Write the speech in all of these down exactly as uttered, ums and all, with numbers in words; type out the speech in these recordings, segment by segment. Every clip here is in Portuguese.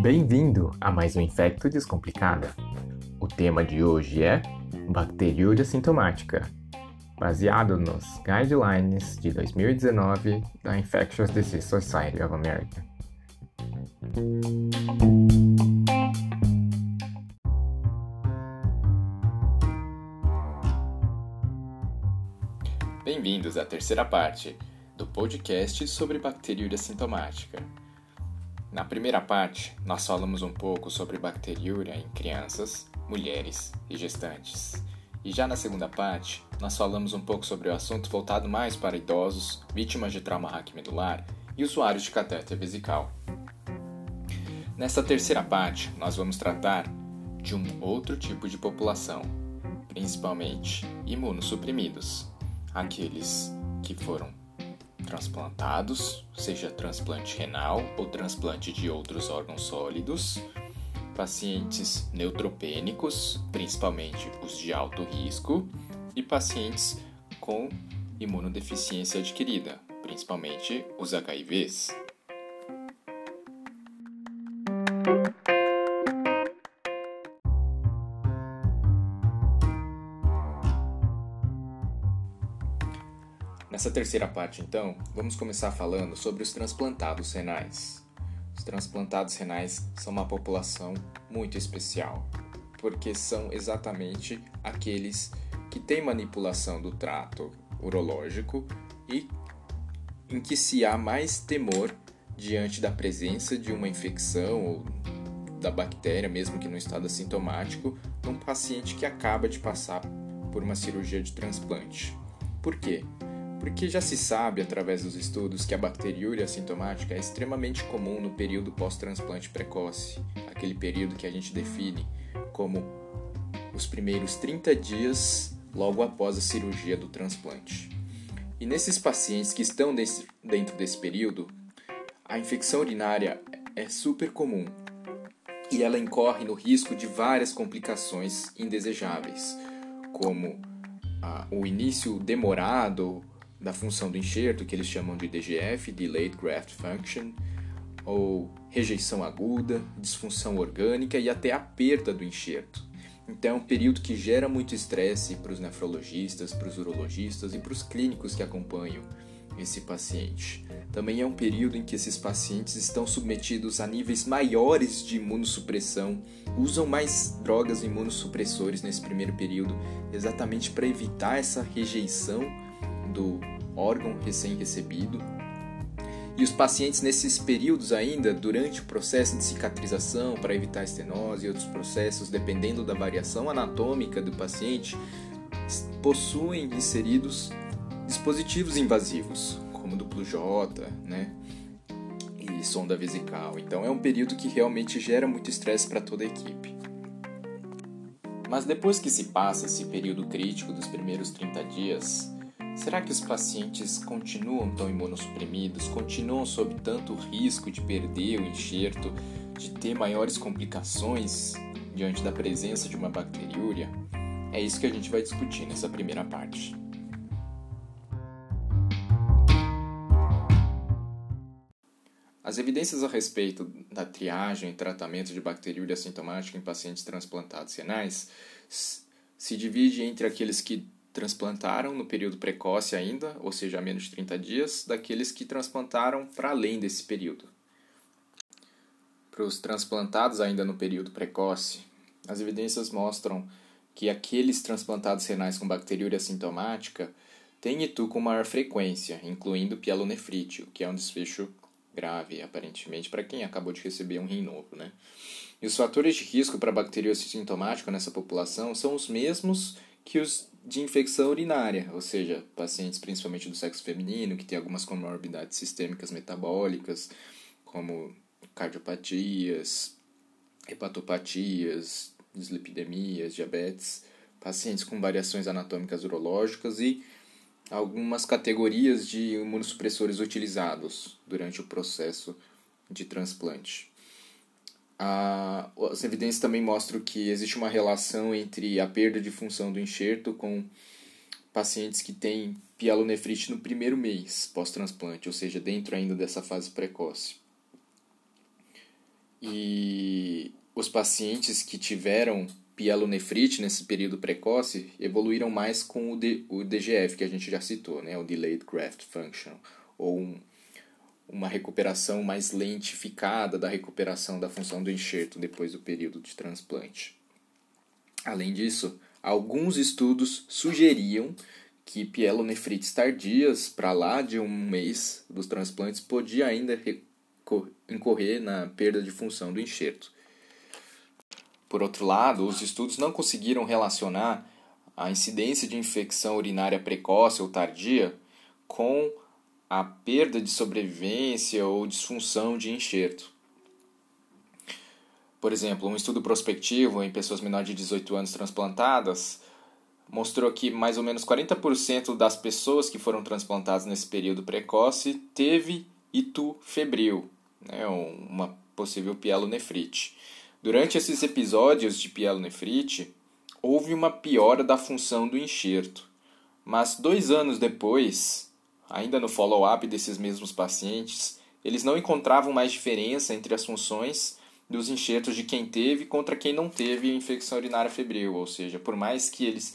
Bem-vindo a mais um Infecto Descomplicada. O tema de hoje é bacteriúria sintomática, baseado nos Guidelines de dois mil e dezenove da Infectious Diseases Society of America. Bem-vindos à terceira parte do podcast sobre bacteriúria sintomática. Na primeira parte, nós falamos um pouco sobre bacteriúria em crianças, mulheres e gestantes. E já na segunda parte, nós falamos um pouco sobre o assunto voltado mais para idosos, vítimas de trauma raquimedular e usuários de catéter vesical. Nesta terceira parte, nós vamos tratar de um outro tipo de população, principalmente imunossuprimidos, aqueles que foram transplantados, seja transplante renal ou transplante de outros órgãos sólidos, pacientes neutropênicos, principalmente os de alto risco, e pacientes com imunodeficiência adquirida, principalmente os H I Vs. Nessa terceira parte, então, vamos começar falando sobre os transplantados renais. Os transplantados renais são uma população muito especial, porque são exatamente aqueles que têm manipulação do trato urológico e em que se há mais temor diante da presença de uma infecção ou da bactéria, mesmo que no estado assintomático, num paciente que acaba de passar por uma cirurgia de transplante. Por quê? Porque já se sabe, através dos estudos, que a bacteriúria assintomática é extremamente comum no período pós-transplante precoce, aquele período que a gente define como os primeiros trinta dias logo após a cirurgia do transplante. E nesses pacientes que estão dentro desse período, a infecção urinária é super comum e ela incorre no risco de várias complicações indesejáveis, como ah, o início demorado da função do enxerto, que eles chamam de D G F, delayed graft function, ou rejeição aguda, disfunção orgânica e até a perda do enxerto. Então é um período que gera muito estresse para os nefrologistas, para os urologistas e para os clínicos que acompanham esse paciente. Também é um período em que esses pacientes estão submetidos a níveis maiores de imunossupressão, usam mais drogas imunossupressores nesse primeiro período, exatamente para evitar essa rejeição do órgão recém-recebido. E os pacientes nesses períodos ainda, durante o processo de cicatrização, para evitar estenose e outros processos, dependendo da variação anatômica do paciente, possuem inseridos dispositivos invasivos, como duplo J, né? E sonda vesical. Então é um período que realmente gera muito estresse para toda a equipe. Mas depois que se passa esse período crítico dos primeiros trinta dias, será que os pacientes continuam tão imunossuprimidos, continuam sob tanto risco de perder o enxerto, de ter maiores complicações diante da presença de uma bacteriúria? É isso que a gente vai discutir nessa primeira parte. As evidências a respeito da triagem e tratamento de bacteriúria sintomática em pacientes transplantados renais se divide entre aqueles que transplantaram no período precoce ainda, ou seja, há menos de trinta dias, daqueles que transplantaram para além desse período. Para os transplantados ainda no período precoce, as evidências mostram que aqueles transplantados renais com bacteriúria sintomática têm I T U com maior frequência, incluindo pielonefrite, o que é um desfecho grave, aparentemente, para quem acabou de receber um rim novo, né? E os fatores de risco para bacteriúria sintomática nessa população são os mesmos que os de infecção urinária, ou seja, pacientes principalmente do sexo feminino, que tem algumas comorbidades sistêmicas metabólicas, como cardiopatias, hepatopatias, dislipidemias, diabetes, pacientes com variações anatômicas urológicas e algumas categorias de imunossupressores utilizados durante o processo de transplante. Ah, as evidências também mostram que existe uma relação entre a perda de função do enxerto com pacientes que têm pielonefrite no primeiro mês pós-transplante, ou seja, dentro ainda dessa fase precoce. E os pacientes que tiveram pielonefrite nesse período precoce evoluíram mais com o, D, o D G F, que a gente já citou, né? O delayed graft function, ou um, uma recuperação mais lentificada da recuperação da função do enxerto depois do período de transplante. Além disso, alguns estudos sugeriam que pielonefrites tardias, para lá de um mês dos transplantes, podia ainda incorrer na perda de função do enxerto. Por outro lado, os estudos não conseguiram relacionar a incidência de infecção urinária precoce ou tardia com a perda de sobrevivência ou disfunção de enxerto. Por exemplo, um estudo prospectivo em pessoas menores de dezoito anos transplantadas mostrou que mais ou menos quarenta por cento das pessoas que foram transplantadas nesse período precoce teve I T U febril, né, uma possível pielonefrite. Durante esses episódios de pielonefrite, houve uma piora da função do enxerto, mas dois anos depois, ainda no follow-up desses mesmos pacientes, eles não encontravam mais diferença entre as funções dos enxertos de quem teve contra quem não teve infecção urinária febril, ou seja, por mais que eles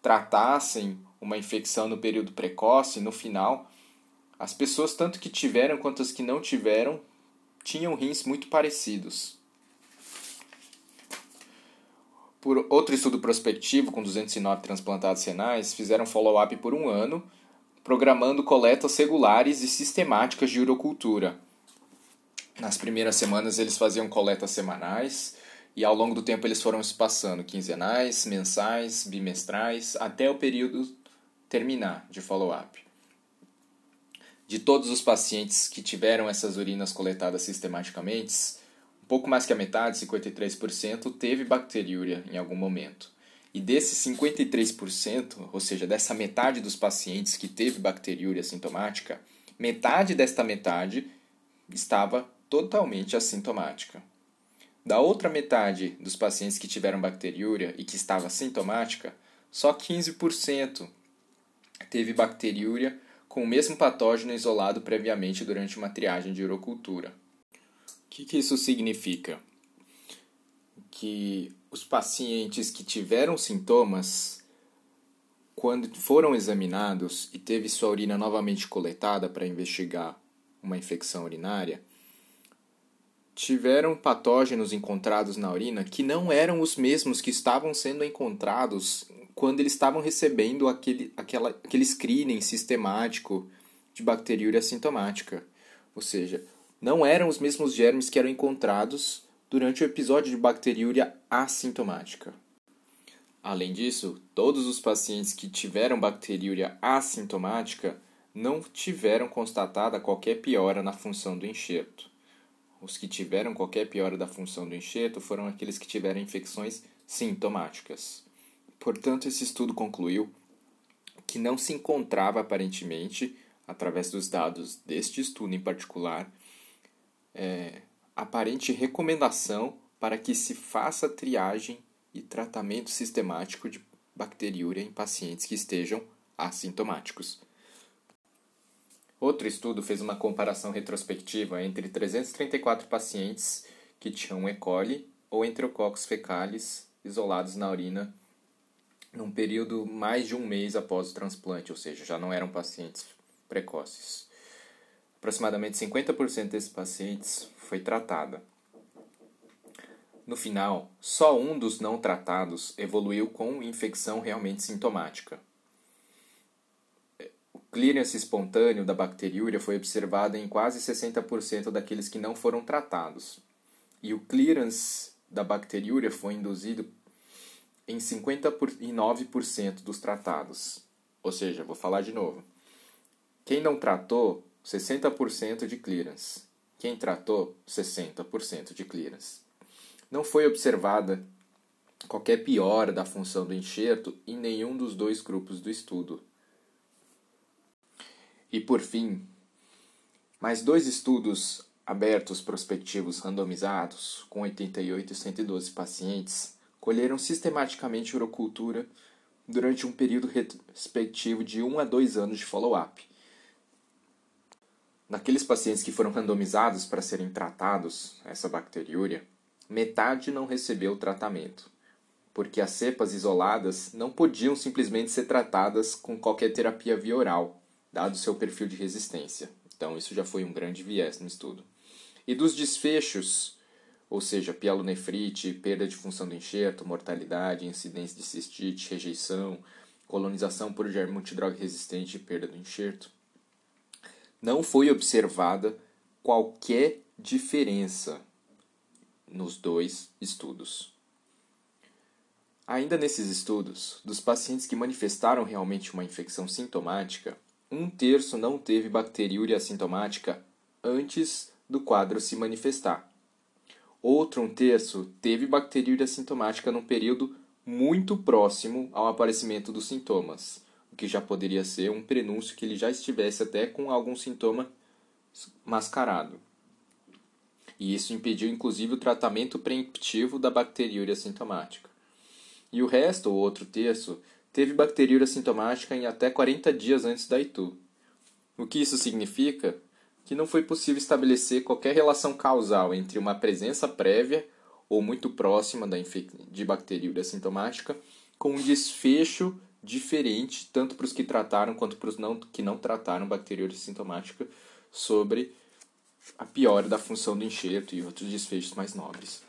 tratassem uma infecção no período precoce, no final, as pessoas tanto que tiveram quanto as que não tiveram tinham rins muito parecidos. Por outro estudo prospectivo, com duzentos e nove transplantados renais, fizeram follow-up por um ano, programando coletas regulares e sistemáticas de urocultura. Nas primeiras semanas eles faziam coletas semanais e ao longo do tempo eles foram espaçando quinzenais, mensais, bimestrais, até o período terminar de follow-up. De todos os pacientes que tiveram essas urinas coletadas sistematicamente, pouco mais que a metade, cinquenta e três por cento, teve bacteriúria em algum momento. E desses cinquenta e três por cento, ou seja, dessa metade dos pacientes que teve bacteriúria assintomática, metade desta metade estava totalmente assintomática. Da outra metade dos pacientes que tiveram bacteriúria e que estava assintomática, só quinze por cento teve bacteriúria com o mesmo patógeno isolado previamente durante uma triagem de urocultura. O que, que isso significa? Que os pacientes que tiveram sintomas, quando foram examinados e teve sua urina novamente coletada para investigar uma infecção urinária, tiveram patógenos encontrados na urina que não eram os mesmos que estavam sendo encontrados quando eles estavam recebendo aquele, aquela, aquele screening sistemático de bacteriúria assintomática. Ou seja, não eram os mesmos germes que eram encontrados durante o episódio de bacteriúria assintomática. Além disso, todos os pacientes que tiveram bacteriúria assintomática não tiveram constatada qualquer piora na função do enxerto. Os que tiveram qualquer piora da função do enxerto foram aqueles que tiveram infecções sintomáticas. Portanto, esse estudo concluiu que não se encontrava aparentemente, através dos dados deste estudo em particular, É, aparente recomendação para que se faça triagem e tratamento sistemático de bacteriúria em pacientes que estejam assintomáticos. Outro estudo fez uma comparação retrospectiva entre trezentos e trinta e quatro pacientes que tinham E. coli ou Enterococcus faecalis isolados na urina num período mais de um mês após o transplante, ou seja, já não eram pacientes precoces. Aproximadamente cinquenta por cento desses pacientes foi tratada. No final, só um dos não tratados evoluiu com infecção realmente sintomática. O clearance espontâneo da bacteriúria foi observado em quase sessenta por cento daqueles que não foram tratados. E o clearance da bacteriúria foi induzido em cinquenta e nove por cento dos tratados. Ou seja, vou falar de novo. Quem não tratou, sessenta por cento de clearance. Quem tratou, sessenta por cento de clearance. Não foi observada qualquer piora da função do enxerto em nenhum dos dois grupos do estudo. E por fim, mais dois estudos abertos prospectivos randomizados, com oitenta e oito e cento e doze pacientes, colheram sistematicamente urocultura durante um período respectivo de um a dois anos de follow-up. Naqueles pacientes que foram randomizados para serem tratados, essa bacteriúria, metade não recebeu o tratamento, porque as cepas isoladas não podiam simplesmente ser tratadas com qualquer terapia via oral, dado seu perfil de resistência. Então, isso já foi um grande viés no estudo. E dos desfechos, ou seja, pielonefrite, perda de função do enxerto, mortalidade, incidência de cistite, rejeição, colonização por germe multidroga resistente e perda do enxerto, não foi observada qualquer diferença nos dois estudos. Ainda nesses estudos, dos pacientes que manifestaram realmente uma infecção sintomática, um terço não teve bacteriúria assintomática antes do quadro se manifestar. Outro um terço teve bacteriúria assintomática num período muito próximo ao aparecimento dos sintomas, o que já poderia ser um prenúncio que ele já estivesse até com algum sintoma mascarado. E isso impediu, inclusive, o tratamento preemptivo da bacteriúria assintomática. E o resto, o outro terço, teve bacteriúria assintomática em até quarenta dias antes da I T U. O que isso significa? Que não foi possível estabelecer qualquer relação causal entre uma presença prévia ou muito próxima da de bacteriúria assintomática com um desfecho diferente tanto para os que trataram quanto para os não, que não trataram bacteriúria assintomática sobre a piora da função do enxerto e outros desfechos mais nobres.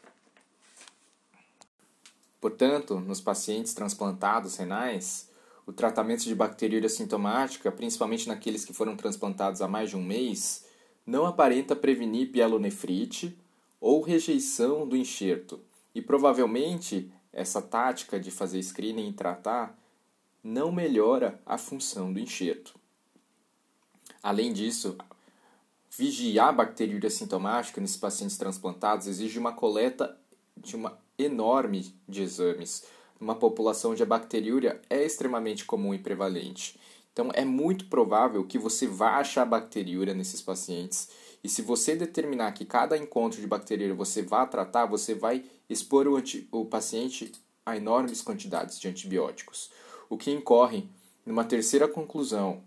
Portanto, nos pacientes transplantados renais, o tratamento de bacteriúria assintomática, principalmente naqueles que foram transplantados há mais de um mês, não aparenta prevenir pielonefrite ou rejeição do enxerto. E provavelmente essa tática de fazer screening e tratar não melhora a função do enxerto. Além disso, vigiar a bacteriúria assintomática nesses pacientes transplantados exige uma coleta de uma enorme de exames. Uma população onde a bacteriúria é extremamente comum e prevalente. Então, é muito provável que você vá achar bacteriúria nesses pacientes. E se você determinar que cada encontro de bacteriúria você vá tratar, você vai expor o, o paciente a enormes quantidades de antibióticos. O que incorre numa terceira conclusão,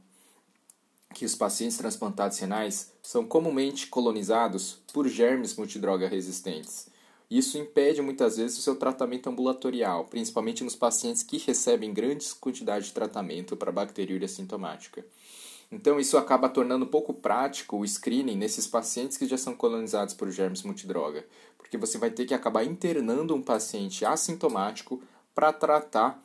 que os pacientes transplantados renais são comumente colonizados por germes multidroga resistentes. Isso impede muitas vezes o seu tratamento ambulatorial, principalmente nos pacientes que recebem grandes quantidades de tratamento para bacteriúria sintomática. Então isso acaba tornando pouco prático o screening nesses pacientes que já são colonizados por germes multidroga, porque você vai ter que acabar internando um paciente assintomático para tratar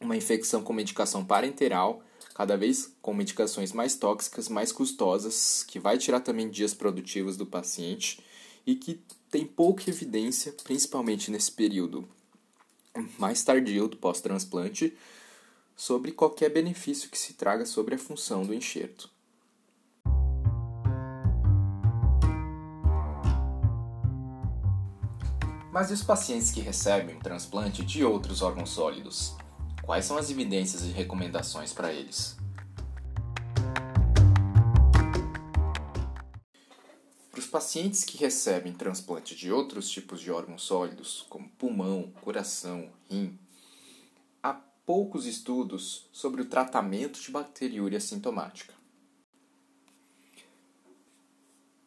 uma infecção com medicação parenteral, cada vez com medicações mais tóxicas, mais custosas, que vai tirar também dias produtivos do paciente e que tem pouca evidência, principalmente nesse período mais tardio do pós-transplante, sobre qualquer benefício que se traga sobre a função do enxerto. Mas e os pacientes que recebem um transplante de outros órgãos sólidos? Quais são as evidências e recomendações para eles? Pacientes que recebem transplante de outros tipos de órgãos sólidos, como pulmão, coração, rim, há poucos estudos sobre o tratamento de bacteriúria assintomática.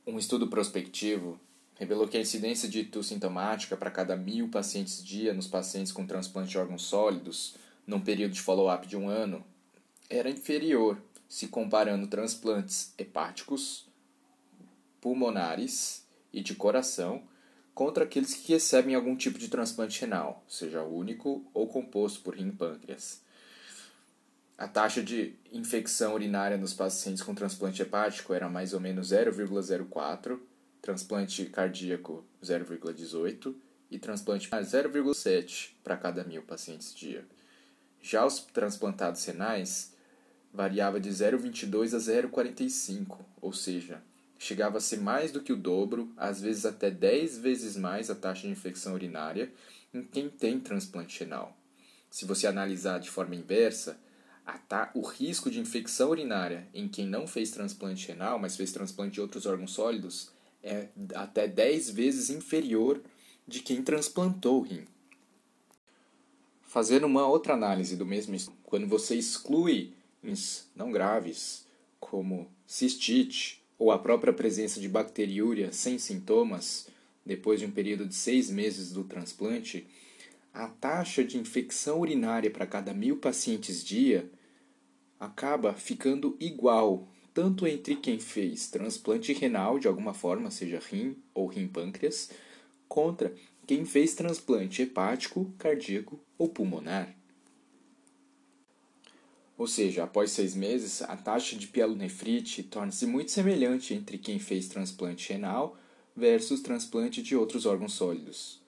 Um estudo prospectivo revelou que a incidência de I T U sintomática para cada mil pacientes dia nos pacientes com transplante de órgãos sólidos, num período de follow-up de um ano, era inferior se comparando transplantes hepáticos, pulmonares e de coração contra aqueles que recebem algum tipo de transplante renal, seja único ou composto por rim e pâncreas. A taxa de infecção urinária nos pacientes com transplante hepático era mais ou menos zero vírgula zero quatro, transplante cardíaco zero vírgula dezoito e transplante zero vírgula sete para cada mil pacientes dia. Já os transplantados renais variava de zero vírgula vinte e dois a zero vírgula quarenta e cinco, ou seja, chegava a ser mais do que o dobro, às vezes até dez vezes mais a taxa de infecção urinária em quem tem transplante renal. Se você analisar de forma inversa, o risco de infecção urinária em quem não fez transplante renal, mas fez transplante de outros órgãos sólidos, é até dez vezes inferior de quem transplantou o rim. fazer uma outra análise do mesmo estudo. Quando você exclui não graves, como cistite ou a própria presença de bacteriúria sem sintomas, depois de um período de seis meses do transplante, a taxa de infecção urinária para cada mil pacientes dia acaba ficando igual, tanto entre quem fez transplante renal de alguma forma, seja rim ou rim-pâncreas, contra quem fez transplante hepático, cardíaco ou pulmonar. Ou seja, após seis meses, a taxa de pielonefrite torna-se muito semelhante entre quem fez transplante renal versus transplante de outros órgãos sólidos.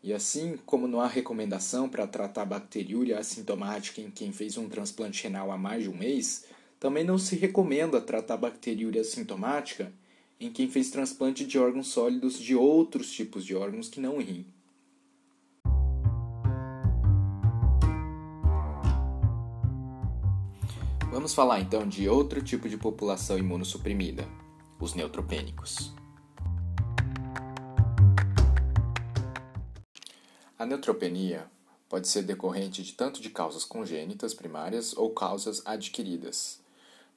E assim como não há recomendação para tratar bacteriúria assintomática em quem fez um transplante renal há mais de um mês, também não se recomenda tratar bacteriúria assintomática em quem fez transplante de órgãos sólidos de outros tipos de órgãos que não o rim. Vamos falar então de outro tipo de população imunossuprimida, os neutropênicos. A neutropenia pode ser decorrente de tanto de causas congênitas primárias ou causas adquiridas.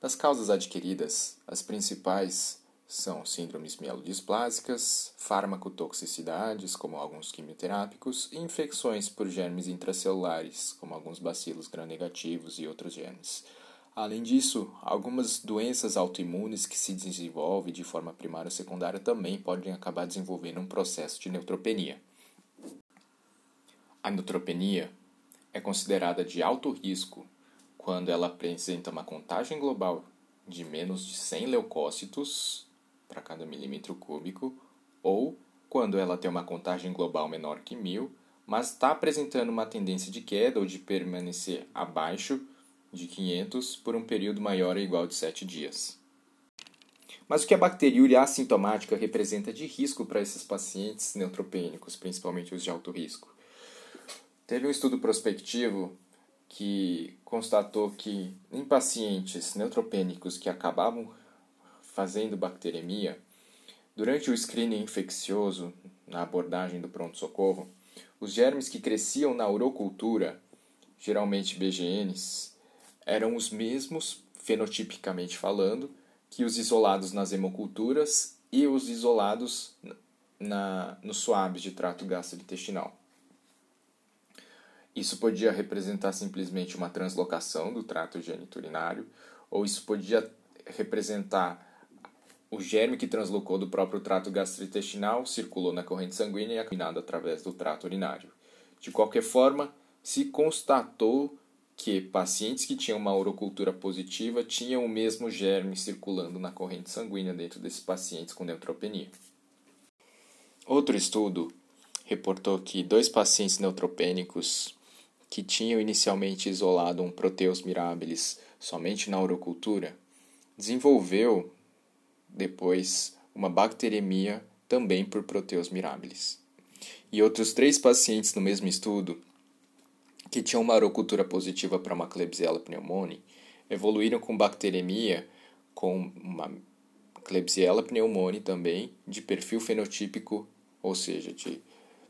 Das causas adquiridas, as principais são síndromes mielodisplásicas, farmacotoxicidades, como alguns quimioterápicos, e infecções por germes intracelulares, como alguns bacilos gram-negativos e outros germes. Além disso, algumas doenças autoimunes que se desenvolvem de forma primária ou secundária também podem acabar desenvolvendo um processo de neutropenia. A neutropenia é considerada de alto risco quando ela apresenta uma contagem global de menos de cem leucócitos para cada milímetro cúbico ou quando ela tem uma contagem global menor que mil, mas está apresentando uma tendência de queda ou de permanecer abaixo de quinhentos por um período maior ou igual de sete dias. Mas o que a bacteriúria assintomática representa de risco para esses pacientes neutropênicos, principalmente os de alto risco? Teve um estudo prospectivo que constatou que em pacientes neutropênicos que acabavam fazendo bacteremia, durante o screening infeccioso, na abordagem do pronto-socorro, os germes que cresciam na urocultura, geralmente B G Ns, eram os mesmos, fenotipicamente falando, que os isolados nas hemoculturas e os isolados na, nos suabes de trato gastrointestinal. Isso podia representar simplesmente uma translocação do trato geniturinário, ou isso podia representar o germe que translocou do próprio trato gastrointestinal, circulou na corrente sanguínea e é eliminado através do trato urinário. De qualquer forma, se constatou que pacientes que tinham uma urocultura positiva tinham o mesmo germe circulando na corrente sanguínea dentro desses pacientes com neutropenia. Outro estudo reportou que dois pacientes neutropênicos que tinham inicialmente isolado um Proteus mirabilis somente na urocultura, desenvolveu depois uma bacteremia também por Proteus mirabilis. E outros três pacientes no mesmo estudo, que tinham uma urocultura positiva para uma Klebsiella pneumoniae, evoluíram com bacteremia com uma Klebsiella pneumoniae também de perfil fenotípico, ou seja, de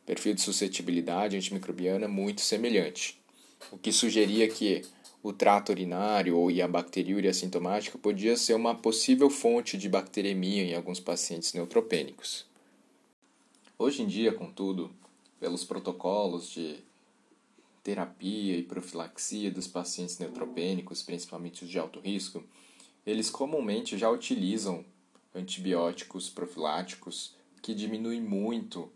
perfil de suscetibilidade antimicrobiana muito semelhante, o que sugeria que o trato urinário ou a bacteriúria assintomática podia ser uma possível fonte de bacteremia em alguns pacientes neutropênicos. Hoje em dia, contudo, pelos protocolos de terapia e profilaxia dos pacientes neutropênicos, principalmente os de alto risco, eles comumente já utilizam antibióticos profiláticos que diminuem muito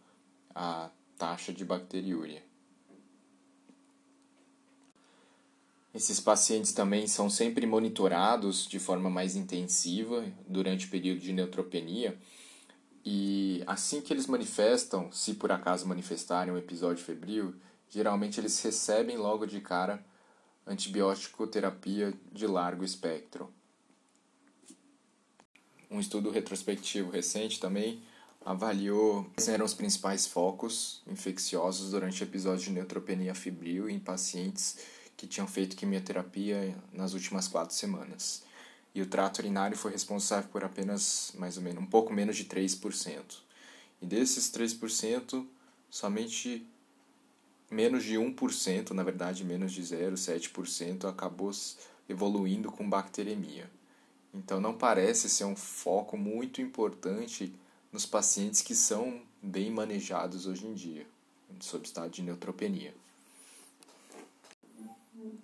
a taxa de bacteriúria. Esses pacientes também são sempre monitorados de forma mais intensiva durante o período de neutropenia e assim que eles manifestam, se por acaso manifestarem um episódio febril, geralmente eles recebem logo de cara antibiótico-terapia de largo espectro. Um estudo retrospectivo recente também avaliou quais eram os principais focos infecciosos durante episódios de neutropenia febril em pacientes que tinham feito quimioterapia nas últimas quatro semanas. E o trato urinário foi responsável por apenas, mais ou menos, um pouco menos de três por cento. E desses três por cento, somente menos de um por cento, na verdade menos de zero vírgula sete por cento, acabou evoluindo com bacteremia. Então não parece ser um foco muito importante nos pacientes que são bem manejados hoje em dia, sob estado de neutropenia.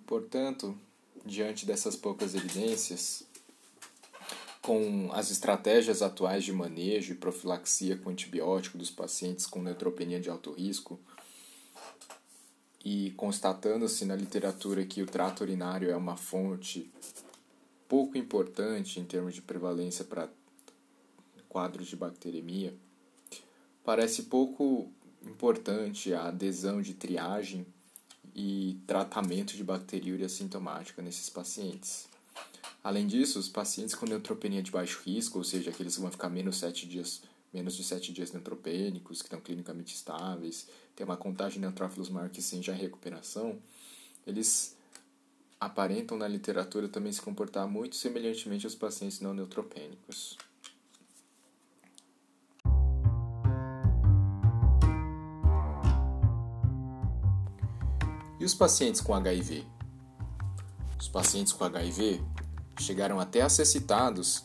Portanto, diante dessas poucas evidências, com as estratégias atuais de manejo e profilaxia com antibiótico dos pacientes com neutropenia de alto risco, e constatando-se na literatura que o trato urinário é uma fonte pouco importante em termos de prevalência para quadros de bacteremia, parece pouco importante a adesão de triagem e tratamento de bacteriúria sintomática nesses pacientes. Além disso, os pacientes com neutropenia de baixo risco, ou seja, aqueles que vão ficar menos, sete dias, menos de sete dias neutropênicos, que estão clinicamente estáveis, têm uma contagem de neutrófilos maior que cem já em recuperação, eles aparentam na literatura também se comportar muito semelhantemente aos pacientes não neutropênicos. E os pacientes com agá i vê? Os pacientes com agá i vê chegaram até a ser citados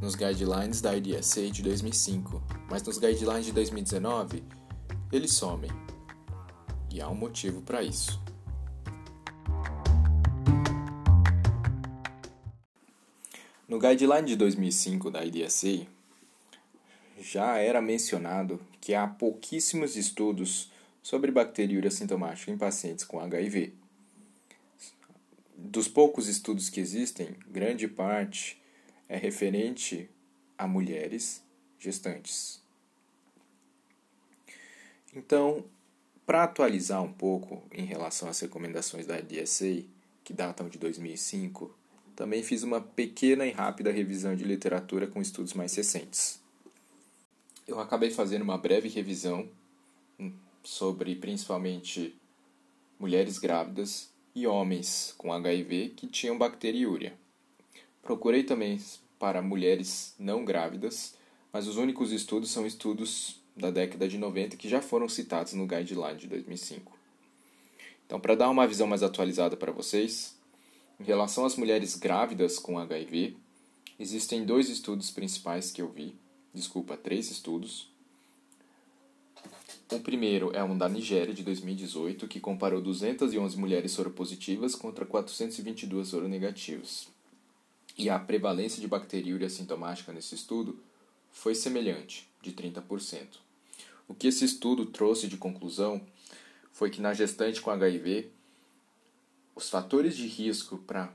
nos guidelines da I D S A de dois mil e cinco, mas nos guidelines de dois mil e dezenove eles somem. E há um motivo para isso. No guideline de dois mil e cinco da I D S A, já era mencionado que há pouquíssimos estudos sobre bacteriúria sintomática em pacientes com agá i vê. Dos poucos estudos que existem, grande parte é referente a mulheres gestantes. Então, para atualizar um pouco em relação às recomendações da I D S A, que datam de dois mil e cinco, também fiz uma pequena e rápida revisão de literatura com estudos mais recentes. Eu acabei fazendo uma breve revisão sobre principalmente mulheres grávidas e homens com agá i vê que tinham bacteriúria. Procurei também para mulheres não grávidas, mas os únicos estudos são estudos da década de noventa que já foram citados no guideline de dois mil e cinco. Então, para dar uma visão mais atualizada para vocês, em relação às mulheres grávidas com agá i vê, existem dois estudos principais que eu vi, desculpa, três estudos. O primeiro é um da Nigéria, de dois mil e dezoito, que comparou duzentas e onze mulheres soropositivas contra quatrocentas e vinte e duas soronegativas. E a prevalência de bacteriúria sintomática nesse estudo foi semelhante, de trinta por cento. O que esse estudo trouxe de conclusão foi que na gestante com agá i vê, os fatores de risco para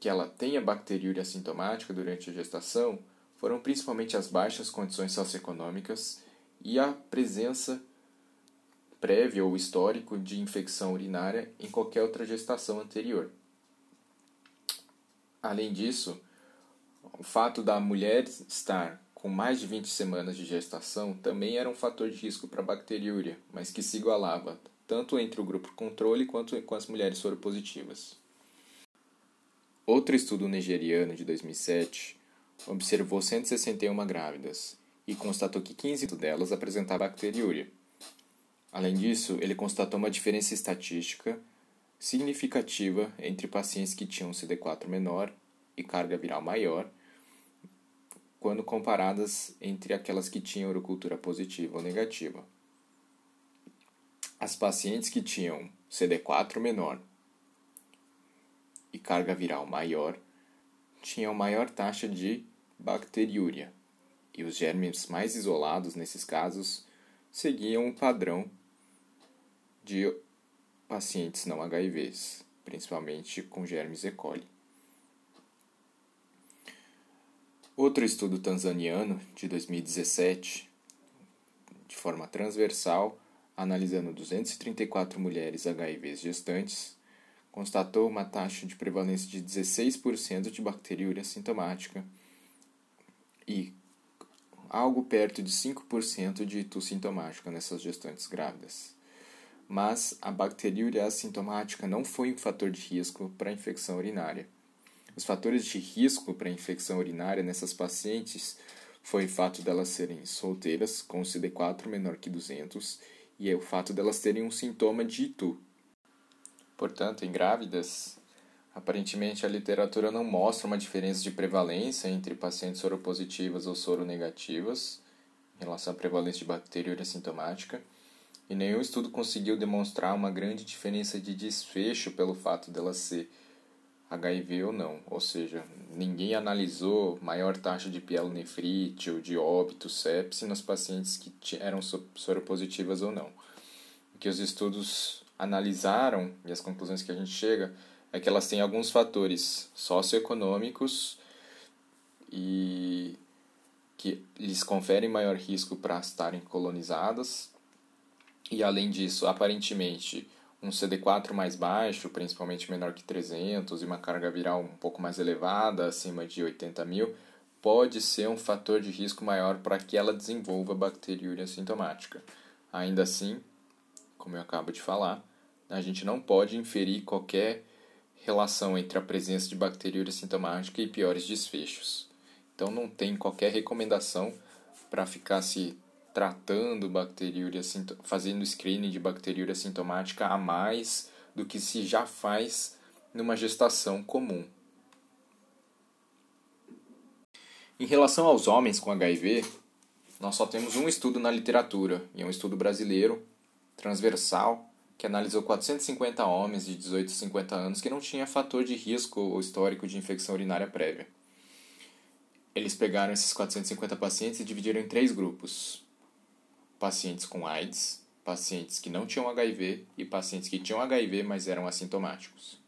que ela tenha bacteriúria sintomática durante a gestação foram principalmente as baixas condições socioeconômicas e a presença prévia ou histórico de infecção urinária em qualquer outra gestação anterior. Além disso, o fato da mulher estar com mais de vinte semanas de gestação também era um fator de risco para bacteriúria, mas que se igualava tanto entre o grupo controle quanto com as mulheres soropositivas. Outro estudo nigeriano de dois mil e sete observou cento e sessenta e uma grávidas e constatou que quinze por cento delas apresentavam bacteriúria. Além disso, ele constatou uma diferença estatística significativa entre pacientes que tinham C D quatro menor e carga viral maior, quando comparadas entre aquelas que tinham urocultura positiva ou negativa. As pacientes que tinham C D quatro menor e carga viral maior tinham maior taxa de bacteriúria, e os germes mais isolados nesses casos seguiam o padrão de pacientes não agá i vês, principalmente com germes E. coli. Outro estudo tanzaniano de dois mil e dezessete, de forma transversal, analisando duzentas e trinta e quatro mulheres agá i vês gestantes, constatou uma taxa de prevalência de dezesseis por cento de bacteriúria sintomática e algo perto de cinco por cento de I T U sintomática nessas gestantes grávidas. Mas a bacteriúria assintomática não foi um fator de risco para a infecção urinária. Os fatores de risco para a infecção urinária nessas pacientes foi o fato delas serem solteiras, com C D quatro menor que duzentos, e é o fato delas terem um sintoma de I T U. Portanto, em grávidas, aparentemente a literatura não mostra uma diferença de prevalência entre pacientes soropositivas ou soronegativas em relação à prevalência de bacteriúria sintomática, e nenhum estudo conseguiu demonstrar uma grande diferença de desfecho pelo fato dela ser H I V ou não, ou seja, ninguém analisou maior taxa de pielonefrite ou de óbito, sepse nos pacientes que eram soropositivas ou não. O que os estudos analisaram e as conclusões que a gente chega é que elas têm alguns fatores socioeconômicos e que lhes conferem maior risco para estarem colonizadas, e além disso, aparentemente, um C D quatro mais baixo, principalmente menor que trezentos, e uma carga viral um pouco mais elevada, acima de oitenta mil, pode ser um fator de risco maior para que ela desenvolva bacteriúria sintomática. Ainda assim, como eu acabo de falar, a gente não pode inferir qualquer relação entre a presença de bacteriúria sintomática e piores desfechos. Então não tem qualquer recomendação para ficar se tratando bacteriúria, fazendo screening de bacteriúria sintomática a mais do que se já faz numa gestação comum. Em relação aos homens com H I V, nós só temos um estudo na literatura, e é um estudo brasileiro, transversal, que analisou quatrocentos e cinquenta homens de dezoito a cinquenta anos que não tinha fator de risco ou histórico de infecção urinária prévia. Eles pegaram esses quatrocentos e cinquenta pacientes e dividiram em três grupos: pacientes com AIDS, pacientes que não tinham H I V e pacientes que tinham H I V, mas eram assintomáticos.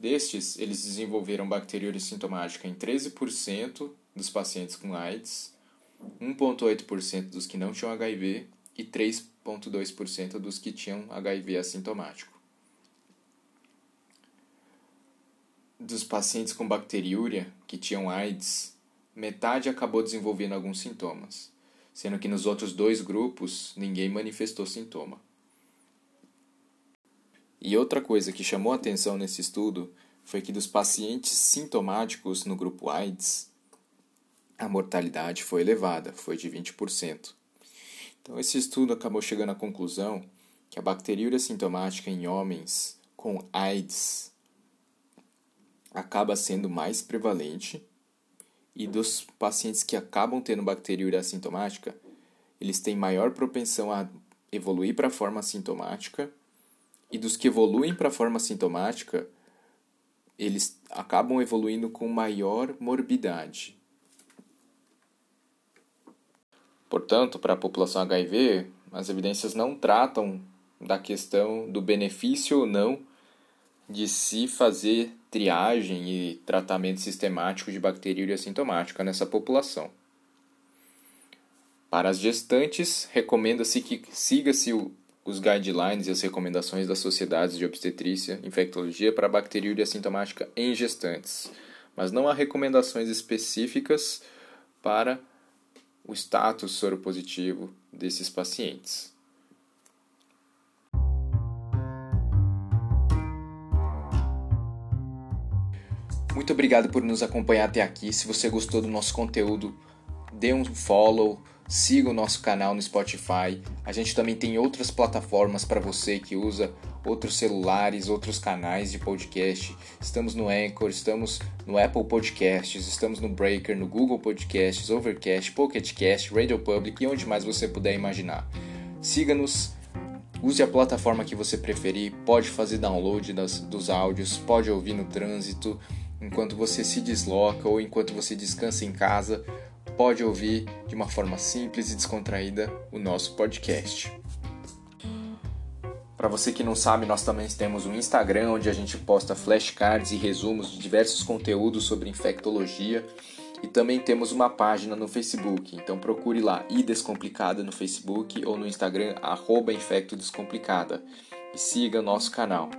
Destes, eles desenvolveram bacteriúria sintomática em treze por cento dos pacientes com AIDS, um vírgula oito por cento dos que não tinham H I V e três vírgula dois por cento dos que tinham H I V assintomático. Dos pacientes com bacteriúria que tinham AIDS, metade acabou desenvolvendo alguns sintomas, sendo que nos outros dois grupos ninguém manifestou sintoma. E outra coisa que chamou a atenção nesse estudo foi que dos pacientes sintomáticos no grupo AIDS, a mortalidade foi elevada, foi de vinte por cento. Então esse estudo acabou chegando à conclusão que a bacteriúria sintomática em homens com AIDS acaba sendo mais prevalente, e dos pacientes que acabam tendo bacteriúria assintomática, eles têm maior propensão a evoluir para a forma assintomática, e dos que evoluem para a forma sintomática, eles acabam evoluindo com maior morbidade. Portanto, para a população H I V, as evidências não tratam da questão do benefício ou não de se fazer triagem e tratamento sistemático de bacteriúria sintomática nessa população. Para as gestantes, recomenda-se que siga-se os guidelines e as recomendações das sociedades de obstetrícia e infectologia para bacteriúria sintomática em gestantes, mas não há recomendações específicas para o status soropositivo desses pacientes. Muito obrigado por nos acompanhar até aqui. Se você gostou do nosso conteúdo, dê um follow, siga o nosso canal no Spotify. A gente também tem outras plataformas para você que usa outros celulares, outros canais de podcast. Estamos no Anchor, estamos no Apple Podcasts, estamos no Breaker, no Google Podcasts, Overcast, Pocket Cast, Radio Public e onde mais você puder imaginar. Siga-nos. Use a plataforma que você preferir, pode fazer download das, dos áudios, pode ouvir no trânsito, enquanto você se desloca ou enquanto você descansa em casa, pode ouvir de uma forma simples e descontraída o nosso podcast. Para você que não sabe, nós também temos um Instagram, onde a gente posta flashcards e resumos de diversos conteúdos sobre infectologia, e também temos uma página no Facebook, então procure lá I Descomplicada no Facebook ou no Instagram, arroba Infecto Descomplicada, e siga nosso canal.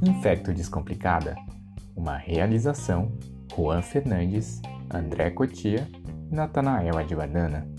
Infecto Descomplicada, uma realização Ruan Fernandes, André Cotia e Nathanael Advardana.